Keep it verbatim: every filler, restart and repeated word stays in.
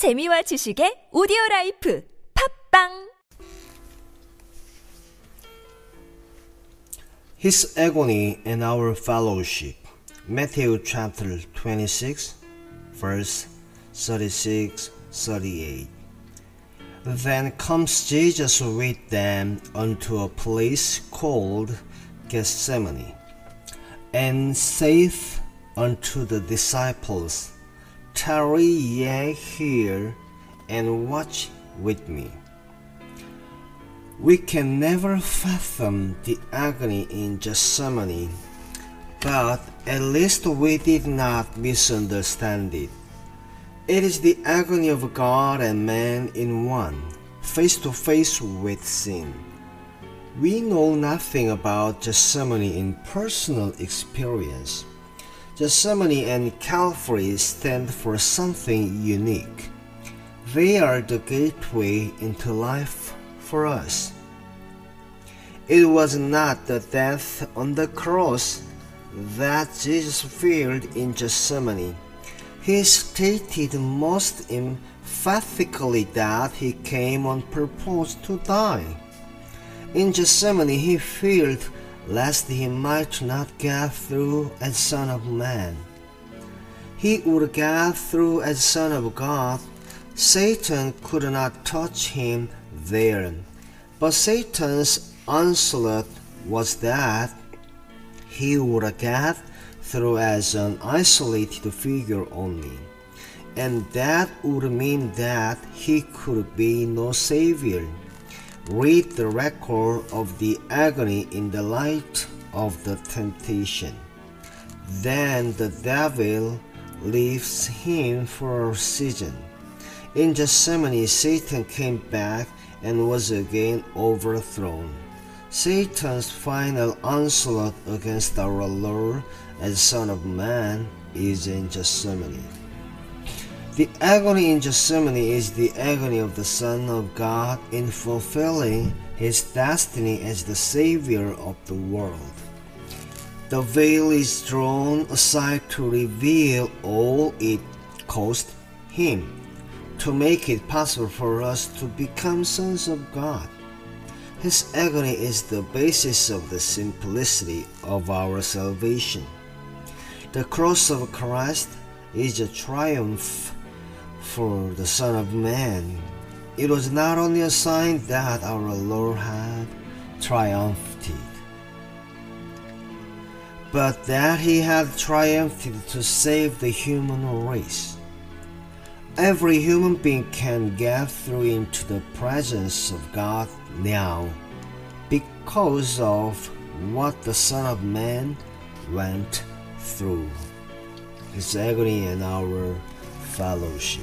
재미와 지식의 오디오라이프 팝빵. His agony and our fellowship. Matthew chapter twenty-six, verse thirty-six thirty-eight. Then comes Jesus with them unto a place called Gethsemane, and saith unto the disciples, Tarry ye here, and watch with me. We can never fathom the agony in Gethsemane, but at least we did not misunderstand it. It is the agony of God and man in one, face to face with sin. We know nothing about Gethsemane in personal experience. Gethsemane and Calvary stand for something unique. They are the gateway into life for us. It was not the death on the cross that Jesus feared in Gethsemane. He stated most emphatically that he came on purpose to die. In Gethsemane, he feared lest he might not get through as Son of Man. He would get through as Son of God. Satan could not touch him there. But Satan's onslaught was that he would get through as an isolated figure only, and that would mean that he could be no savior. Read the record of the agony in the light of the temptation. Then the devil leaves him for a season. In Gethsemane, Satan came back and was again overthrown. Satan's final onslaught against our Lord as Son of Man is in Gethsemane. The agony in Gethsemane is the agony of the Son of God in fulfilling His destiny as the Savior of the world. The veil is drawn aside to reveal all it cost Him to make it possible for us to become sons of God. His agony is the basis of the simplicity of our salvation. The cross of Christ is a triumph for the Son of Man. It was not only a sign that our Lord had triumphed, but that He had triumphed to save the human race. Every human being can get through into the presence of God now because of what the Son of Man went through. His agony and our fellowship.